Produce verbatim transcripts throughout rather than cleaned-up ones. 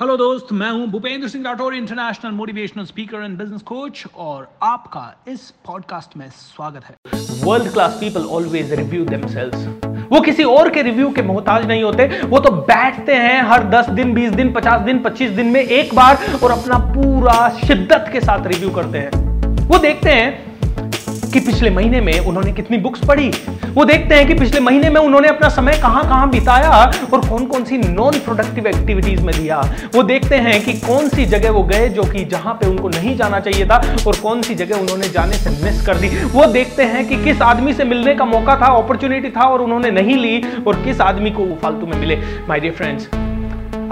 Hello दोस्त, मैं हूं Bhupendra Singh Rathore, international motivational speaker and business coach, और आपका इस पॉडकास्ट में स्वागत है। World class people always review themselves. वो किसी और के रिव्यू के मोहताज नहीं होते। वो तो बैठते हैं हर दस दिन, बीस दिन, पचास दिन, पच्चीस दिन में एक बार और अपना पूरा शिद्दत के साथ रिव्यू करते हैं। वो देखते हैं कि पिछले महीने में उन्होंने कितनी बुक्स पढ़ी। वो देखते हैं कि पिछले महीने में उन्होंने अपना समय कहां कहां बिताया और कौन कौन सी नॉन प्रोडक्टिव एक्टिविटीज में दिया। वो देखते हैं कि कौन सी जगह वो गए जो कि जहां पे उनको नहीं जाना चाहिए था और कौन सी जगह उन्होंने जाने से मिस कर दी। वो देखते हैं कि किस आदमी से मिलने का मौका था, अपॉर्चुनिटी था और उन्होंने नहीं ली, और किस आदमी को वो फालतू में मिले। माय डियर फ्रेंड्स,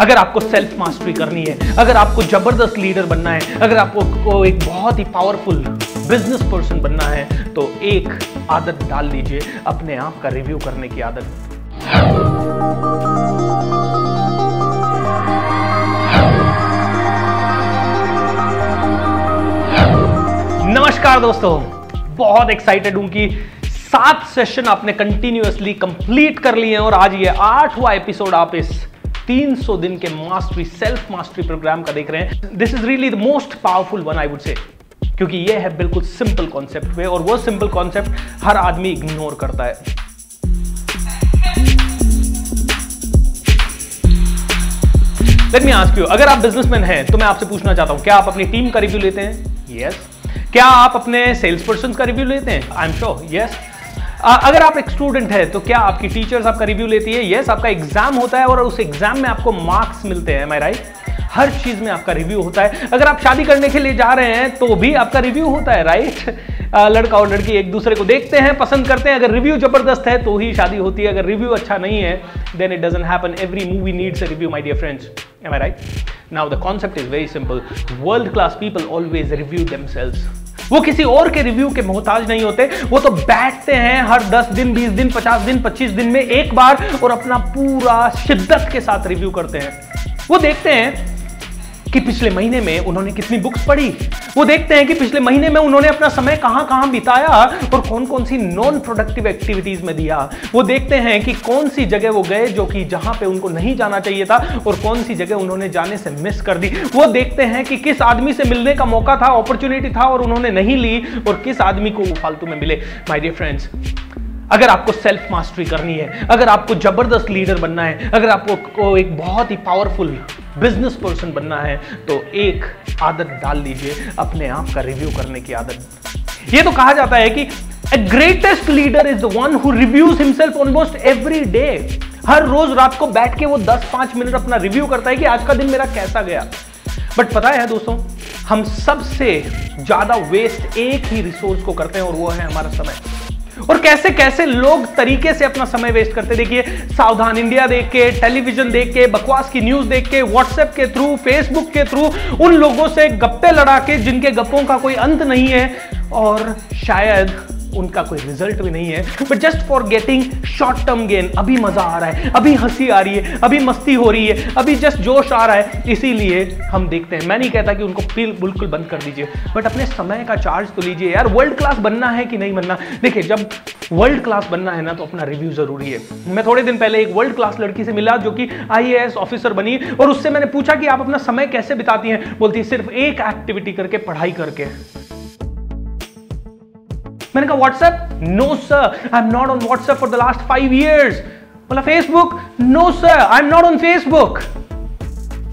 अगर आपको सेल्फ मास्टरी करनी है, अगर आपको जबरदस्त लीडर बनना है, अगर आपको एक बहुत ही पावरफुल बिजनेस पर्सन बनना है, तो एक आदत डाल लीजिए, अपने आप का रिव्यू करने की आदत। नमस्कार दोस्तों, बहुत एक्साइटेड हूं कि सात सेशन आपने कंटिन्यूअसली कंप्लीट कर लिए हैं और आज ये आठवां एपिसोड आप इस तीन सौ दिन के मास्टरी सेल्फ मास्टरी प्रोग्राम का देख रहे हैं। This is really the most powerful one I would say, क्योंकि यह है बिल्कुल सिंपल कॉन्सेप्ट में, और वो सिंपल कॉन्सेप्ट हर आदमी इग्नोर करता है। लेट मी आस्क यू, अगर आप बिजनेसमैन हैं तो मैं आपसे पूछना चाहता हूं, क्या आप अपनी टीम का रिव्यू लेते हैं? यस। क्या आप अपने सेल्स पर्सन का रिव्यू लेते हैं? I am sure, yes. अगर आप एक स्टूडेंट है तो क्या आपकी टीचर्स आपका रिव्यू लेती है? यस। आपका एग्जाम होता है और उस एग्जाम में आपको मार्क्स मिलते हैं, एम आई राइट? हर चीज में आपका रिव्यू होता है। अगर आप शादी करने के लिए जा रहे हैं तो भी आपका रिव्यू होता है, राइट? लड़का और लड़की एक दूसरे को देखते हैं, पसंद करते हैं, अगर रिव्यू जबरदस्त है तो ही शादी होती है, अगर रिव्यू अच्छा नहीं है then it doesn't happen. Every movie needs a review, my dear friends, am I right? Now the concept is very simple. World class people always review themselves. वो किसी और के रिव्यू के मोहताज नहीं होते। वो तो बैठते हैं हर दस दिन, बीस दिन, पचास दिन, पच्चीस दिन में एक बार और अपना पूरा शिद्दत के साथ रिव्यू करते हैं। वो देखते हैं कि पिछले महीने में उन्होंने कितनी बुक्स पढ़ी। वो देखते हैं कि पिछले महीने में उन्होंने अपना समय कहां कहां बिताया और कौन कौन सी नॉन प्रोडक्टिव एक्टिविटीज में दिया। वो देखते हैं कि कौन सी जगह वो गए जो कि जहां पे उनको नहीं जाना चाहिए था और कौन सी जगह उन्होंने जाने से मिस कर दी। वो देखते हैं कि किस आदमी से मिलने का मौका था, अपॉर्चुनिटी था और उन्होंने नहीं ली, और किस आदमी को वो फालतू में मिले। माय डियर फ्रेंड्स, अगर आपको सेल्फ मास्टरी करनी है, अगर आपको जबरदस्त लीडर बनना है, अगर आपको एक बहुत ही पावरफुल बिजनेस पर्सन बनना है, तो एक आदत डाल लीजिए, अपने आप का रिव्यू करने की आदत। ये तो कहा जाता है कि a greatest leader is the one who reviews himself almost every day. हर रोज रात को बैठ के वो दस पाँच मिनट अपना रिव्यू करता है कि आज का दिन मेरा कैसा गया। बट पता है दोस्तों, हम सबसे ज्यादा वेस्ट एक ही रिसोर्स को करते हैं और वो है हमारा समय। और कैसे कैसे लोग तरीके से अपना समय वेस्ट करते। देखिए, सावधान इंडिया देख के, टेलीविजन देख के, बकवास की न्यूज देख के, व्हाट्सएप के थ्रू, फेसबुक के थ्रू, उन लोगों से गप्पे लड़ा के जिनके गप्पों का कोई अंत नहीं है और शायद उनका कोई रिजल्ट भी नहीं है। But just for getting short term gain, अभी मजा आ रहा है, अभी हंसी आ रही है, अभी मस्ती हो रही है, अभी जस्ट जोश आ रहा है, इसीलिए हम देखते हैं। मैं नहीं कहता कि उनको बिल्कुल बंद कर दीजिए, बट अपने समय का चार्ज तो लीजिए यार। वर्ल्ड क्लास बनना है कि नहीं बनना? देखिए, जब वर्ल्ड क्लास बनना है ना तो अपना रिव्यू जरूरी है। मैं थोड़े दिन पहले एक वर्ल्ड क्लास लड़की से मिला जो कि आई ए एस ऑफिसर बनी, और उससे मैंने पूछा कि आप अपना समय कैसे बिताती हैं। बोलती है, सिर्फ एक एक्टिविटी करके, पढ़ाई करके। मैंने कहा, WhatsApp? No sir, I am not on WhatsApp for the last five years. बोला, Facebook? No sir, I am not on Facebook.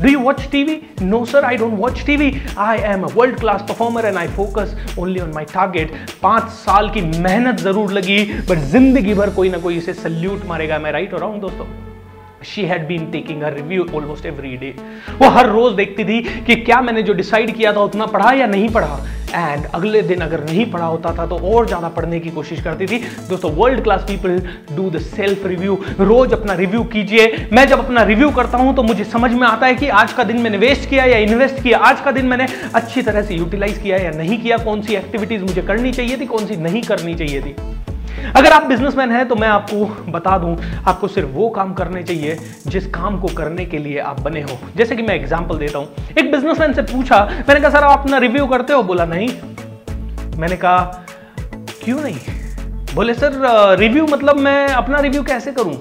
Do you watch TV? No sir, I don't watch TV. I am a world class performer and I focus only on my target. पांच साल की मेहनत जरूर लगी, but जिंदगी भर कोई ना कोई इसे सल्यूट मारेगा। मैं राइट और रॉन्ग दोस्तों? She had been taking her review almost every day. वो हर रोज देखती थी कि क्या मैंने जो डिसाइड किया था उतना पढ़ा या नहीं पढ़ा, एंड अगले दिन अगर नहीं पढ़ा होता था तो और ज्यादा पढ़ने की कोशिश करती थी। दोस्तों, world class people do the self review. रोज अपना रिव्यू कीजिए। मैं जब अपना रिव्यू करता हूं तो मुझे समझ में आता है कि आज का दिन मैंने वेस्ट किया या इन्वेस्ट किया, आज का दिन मैंने अच्छी तरह से यूटिलाइज किया या नहीं किया, कौन सी एक्टिविटीज मुझे करनी चाहिए थी, कौन सी नहीं करनी चाहिए थी। अगर आप बिजनेसमैन हैं तो मैं आपको बता दूं, आपको सिर्फ वो काम करने चाहिए जिस काम को करने के लिए आप बने हो। जैसे कि मैं एग्जांपल देता हूं, एक बिजनेसमैन से पूछा, मैंने कहा, सर आप अपना रिव्यू करते हो? बोला, नहीं। मैंने कहा, क्यों नहीं? बोले, सर रिव्यू मतलब मैं अपना रिव्यू कैसे करूं?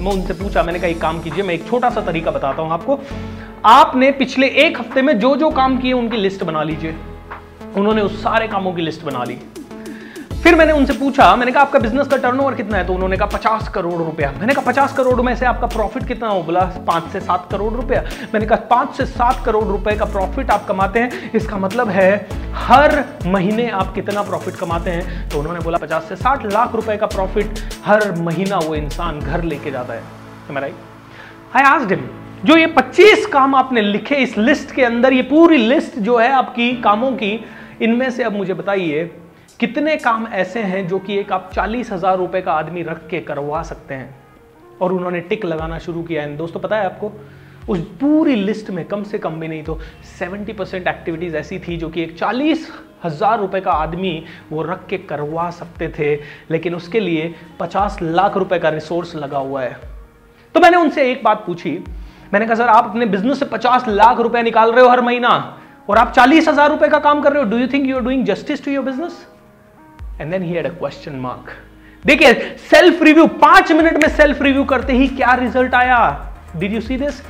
मैं उनसे पूछा, मैंने कहा एक काम कीजिए, मैं एक छोटा सा तरीका बताता हूं आपको, आपने पिछले एक हफ्ते में जो जो काम किए उनकी लिस्ट बना लीजिए। उन्होंने उस सारे कामों की लिस्ट बना ली। फिर मैंने उनसे पूछा, मैंने कहा आपका बिजनेस का टर्नओवर कितना है, तो उन्होंने कहा पचास करोड़ रुपया। मैंने कहा पचास करोड़ में से आपका प्रॉफिट कितना हो, बोला पाँच से सात करोड़ रुपया। मैंने कहा पाँच से सात करोड़ रुपए का प्रॉफिट आप कमाते हैं, इसका मतलब है हर महीने आप कितना प्रॉफिट कमाते हैं, तो उन्होंने बोला पचास से साठ लाख रुपए का प्रॉफिट हर महीना वो इंसान घर लेके जाता है। Am I right? I asked him, जो ये पच्चीस काम आपने लिखे इस लिस्ट के अंदर, ये पूरी लिस्ट जो है आपकी कामों की, इनमें से अब मुझे बताइए कितने काम ऐसे हैं जो कि एक आप चालीस हजार रुपए का आदमी रख के करवा सकते हैं। और उन्होंने टिक लगाना शुरू किया है। दोस्तों पता है आपको, उस पूरी लिस्ट में कम से कम भी नहीं तो सत्तर परसेंट एक्टिविटीज ऐसी थी जो कि एक चालीस हजार रुपए का आदमी वो रख के करवा सकते थे, लेकिन उसके लिए पचास लाख रुपए का रिसोर्स लगा हुआ है। तो मैंने उनसे एक बात पूछी, मैंने कहा सर आप अपने बिजनेस से पचास लाख रुपए निकाल रहे हो हर महीना और आप चालीस हजार रुपए का काम कर रहे हो, do you think you are doing justice to your business? And then he had a question mark. देखिए सेल्फ रिव्यू, पांच मिनट में सेल्फ रिव्यू करते ही क्या रिजल्ट आया, did you see this?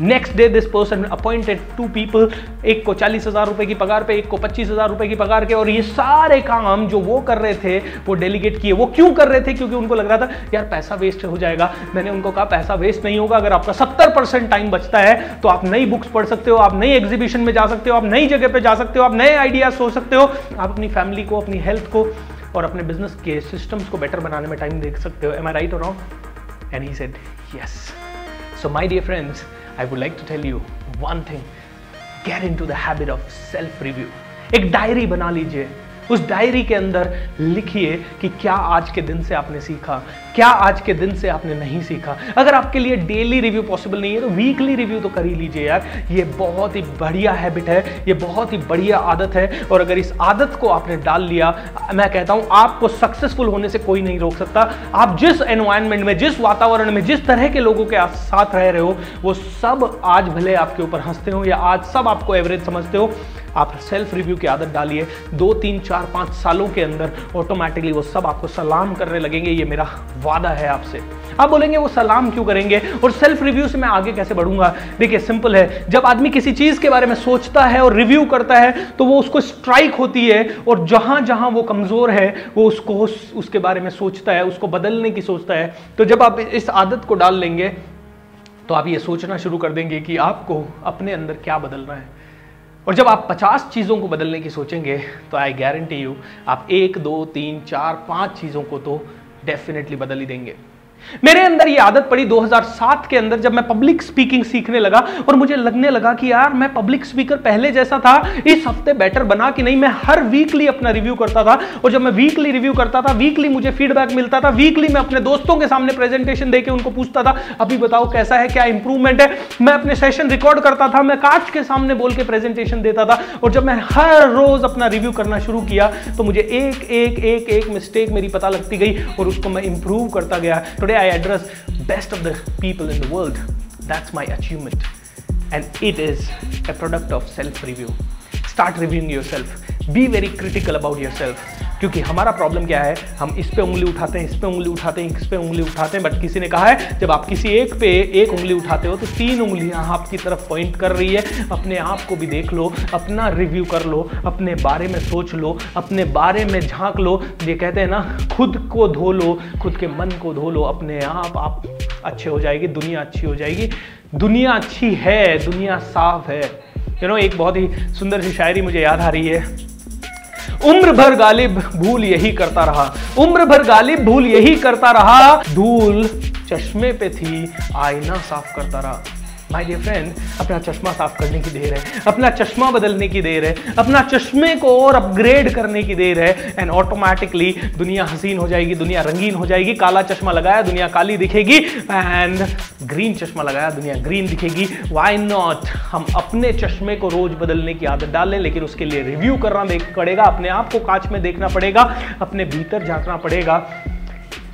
Next day this person appointed to people, एक को चालीस हजार रुपए की पगार पे, एक को पच्चीस हजार रुपए की पगार के, और ये सारे काम जो वो कर रहे थे वो डेलीगेट किए। वो क्यों कर रहे थे? क्योंकि उनको लग रहा था यार पैसा वेस्ट हो जाएगा। मैंने उनको कहा पैसा वेस्ट नहीं होगा, अगर आपका सत्तर परसेंट टाइम बचता है तो आप नई बुक्स पढ़ सकते हो, आप नई एग्जीबिशन में जा सकते हो, आप नई जगह पर जा सकते हो, आप नए आइडिया सोच सकते हो, आप अपनी फैमिली को, अपनी हेल्थ को और अपने बिजनेस के सिस्टम्स को बेटर बनाने में टाइम दे सकते हो। एम आई राइट और wrong? And he said yes. So my dear friends, I would like to tell you one thing, get into the habit of self review. एक diary बना लीजिए, उस डायरी के अंदर लिखिए कि क्या आज के दिन से आपने सीखा, क्या आज के दिन से आपने नहीं सीखा। अगर आपके लिए डेली रिव्यू पॉसिबल नहीं है तो वीकली रिव्यू तो कर ही लीजिए यार। ये बहुत ही बढ़िया हैबिट है, ये बहुत ही बढ़िया आदत है, और अगर इस आदत को आपने डाल लिया, मैं कहता हूँ आपको सक्सेसफुल होने से कोई नहीं रोक सकता। आप जिस एनवायरमेंट में, जिस वातावरण में, जिस तरह के लोगों के साथ रह रहे हो, वो सब आज भले आपके ऊपर हंसते हो या आज सब आपको एवरेज समझते हो, आप सेल्फ रिव्यू की आदत डालिए। दो तीन चार पाँच सालों के अंदर ऑटोमेटिकली वो सब आपको सलाम करने लगेंगे, ये मेरा वादा है आपसे। आप बोलेंगे वो सलाम क्यों करेंगे और सेल्फ रिव्यू से मैं आगे कैसे बढ़ूंगा? देखिए सिंपल है, जब आदमी किसी चीज़ के बारे में सोचता है और रिव्यू करता है तो वो उसको स्ट्राइक होती है, और जहाँ जहाँ वो कमज़ोर है वो उसको उसके बारे में सोचता है, उसको बदलने की सोचता है। तो जब आप इस आदत को डाल लेंगे तो आप ये सोचना शुरू कर देंगे कि आपको अपने अंदर क्या बदलना है। और जब आप पचास चीज़ों को बदलने की सोचेंगे तो आई गारंटी यू आप एक दो तीन चार पाँच चीज़ों को तो डेफिनेटली बदल ही देंगे। मेरे अंदर ये आदत पड़ी दो हज़ार सात के अंदर, जब मैं पब्लिक स्पीकिंग सीखने लगा और मुझे लगने लगा कि यार मैं पब्लिक स्पीकर पहले जैसा था इस हफ्ते बेटर बना कि नहीं। मैं हर वीकली अपना रिव्यू करता था, और जब मैं वीकली रिव्यू करता था, वीकली मुझे फीडबैक मिलता था, वीकली मैं अपने दोस्तों के सामने प्रेजेंटेशन देके उनको पूछता था अभी बताओ कैसा है, क्या इंप्रूवमेंट है। मैं अपने सेशन रिकॉर्ड करता था, मैं कांच के सामने बोल के प्रेजेंटेशन देता था, और जब मैं हर रोज अपना रिव्यू करना शुरू किया तो मुझे एक एक एक एक मिस्टेक मेरी पता लगती गई और उसको मैं इंप्रूव करता गया। I address best of the people in the world. That's my achievement, and it is a product of self-review. Start reviewing yourself. Be very critical about yourself. क्योंकि हमारा प्रॉब्लम क्या है, हम इस पे उंगली उठाते हैं, इस पे उंगली उठाते हैं, इस पे उंगली उठाते हैं। बट किसी ने कहा है जब आप किसी एक पे एक उंगली उठाते हो तो तीन उंगलियां आपकी तरफ पॉइंट कर रही है। अपने आप को भी देख लो, अपना रिव्यू कर लो, अपने बारे में सोच लो, अपने बारे में झांक लो। ये कहते हैं ना, खुद को धो लो, खुद के मन को धो लो, अपने आप आप अच्छे हो जाएगी, दुनिया अच्छी हो जाएगी। दुनिया अच्छी है, दुनिया साफ है। यू नो, एक बहुत ही सुंदर सी शायरी मुझे याद आ रही है। उम्र भर गालिब भूल यही करता रहा, उम्र भर गालिब भूल यही करता रहा, धूल चश्मे पे थी आईना साफ करता रहा। माय डियर फ्रेंड, अपना चश्मा साफ करने की देर है, अपना चश्मा बदलने की देर है, अपना चश्मे को और अपग्रेड करने की देर है। एंड ऑटोमेटिकली दुनिया हसीन हो जाएगी, दुनिया रंगीन हो जाएगी। काला चश्मा लगाया दुनिया काली दिखेगी, एंड ग्रीन चश्मा लगाया दुनिया ग्रीन दिखेगी। व्हाई नॉट हम अपने चश्मे को रोज बदलने की आदत डालें, लेकिन उसके लिए रिव्यू करना पड़ेगा, अपने आप को कांच में देखना पड़ेगा, अपने भीतर झांकना पड़ेगा।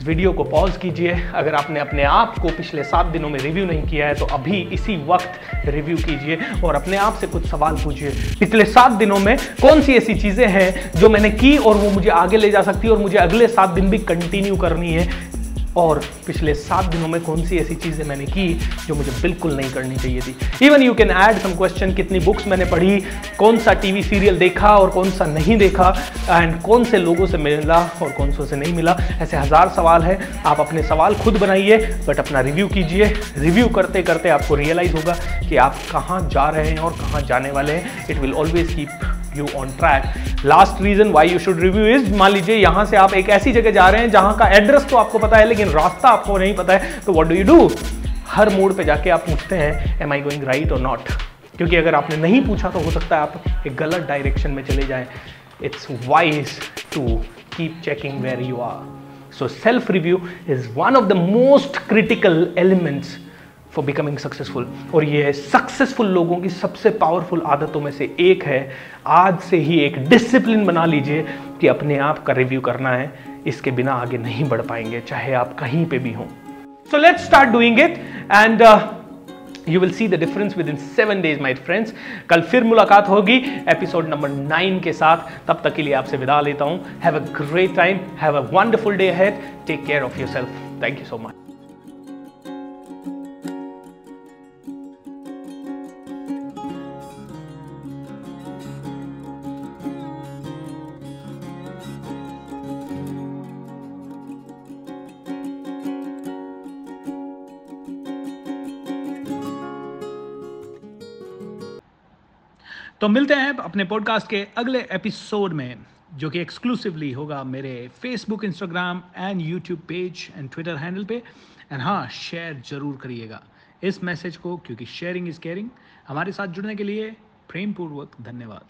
वीडियो को पॉज कीजिए। अगर आपने अपने आप को पिछले सात दिनों में रिव्यू नहीं किया है तो अभी इसी वक्त रिव्यू कीजिए और अपने आप से कुछ सवाल पूछिए। पिछले सात दिनों में कौन सी ऐसी चीज़ें हैं जो मैंने की और वो मुझे आगे ले जा सकती है और मुझे अगले सात दिन भी कंटिन्यू करनी है। और पिछले सात दिनों में कौन सी ऐसी चीज़ें मैंने की जो मुझे बिल्कुल नहीं करनी चाहिए थी। Even you can add some question, कितनी बुक्स मैंने पढ़ी, कौन सा टीवी सीरियल देखा और कौन सा नहीं देखा, एंड कौन से लोगों से मिला और कौन से नहीं मिला। ऐसे हज़ार सवाल हैं, आप अपने सवाल खुद बनाइए बट अपना रिव्यू कीजिए। रिव्यू करते करते आपको रियलाइज़ होगा कि आप कहाँ जा रहे हैं और कहाँ जाने वाले हैं। It will always keep you on track. Last reason why you should review is, मान लीजिए यहाँ से आप एक ऐसी जगह जा रहे हैं जहाँ का एड्रेस तो आपको पता है लेकिन रास्ता आपको नहीं पता है, तो व्हाट डू यू डू? हर मोड़ पे जाके आप पूछते हैं एम आई गोइंग राइट और नॉट, क्योंकि अगर आपने नहीं पूछा तो हो सकता है आप एक गलत डायरेक्शन में चले जाएं। It's wise to keep checking where you are. So self review is one of the most critical elements for becoming successful, और यह सक्सेसफुल लोगों की सबसे पावरफुल आदतों में से एक है। आज से ही एक डिसिप्लिन बना लीजिए कि अपने आप का रिव्यू करना है, इसके बिना आगे नहीं बढ़ पाएंगे चाहे आप कहीं पे भी हों। So let's start doing it and you will see the difference within seven days my friends. कल फिर मुलाकात होगी एपिसोड नंबर नाइन के साथ। तब तक के लिए आपसे विदा लेता हूँ। Have a great time, have a wonderful day ahead, take care of yourself. Thank you so much. तो मिलते हैं अपने पॉडकास्ट के अगले एपिसोड में, जो कि एक्सक्लूसिवली होगा मेरे Facebook, Instagram and YouTube page and Twitter handle पे। एंड हाँ, शेयर जरूर करिएगा इस मैसेज को, क्योंकि शेयरिंग इज केयरिंग। हमारे साथ जुड़ने के लिए प्रेमपूर्वक धन्यवाद।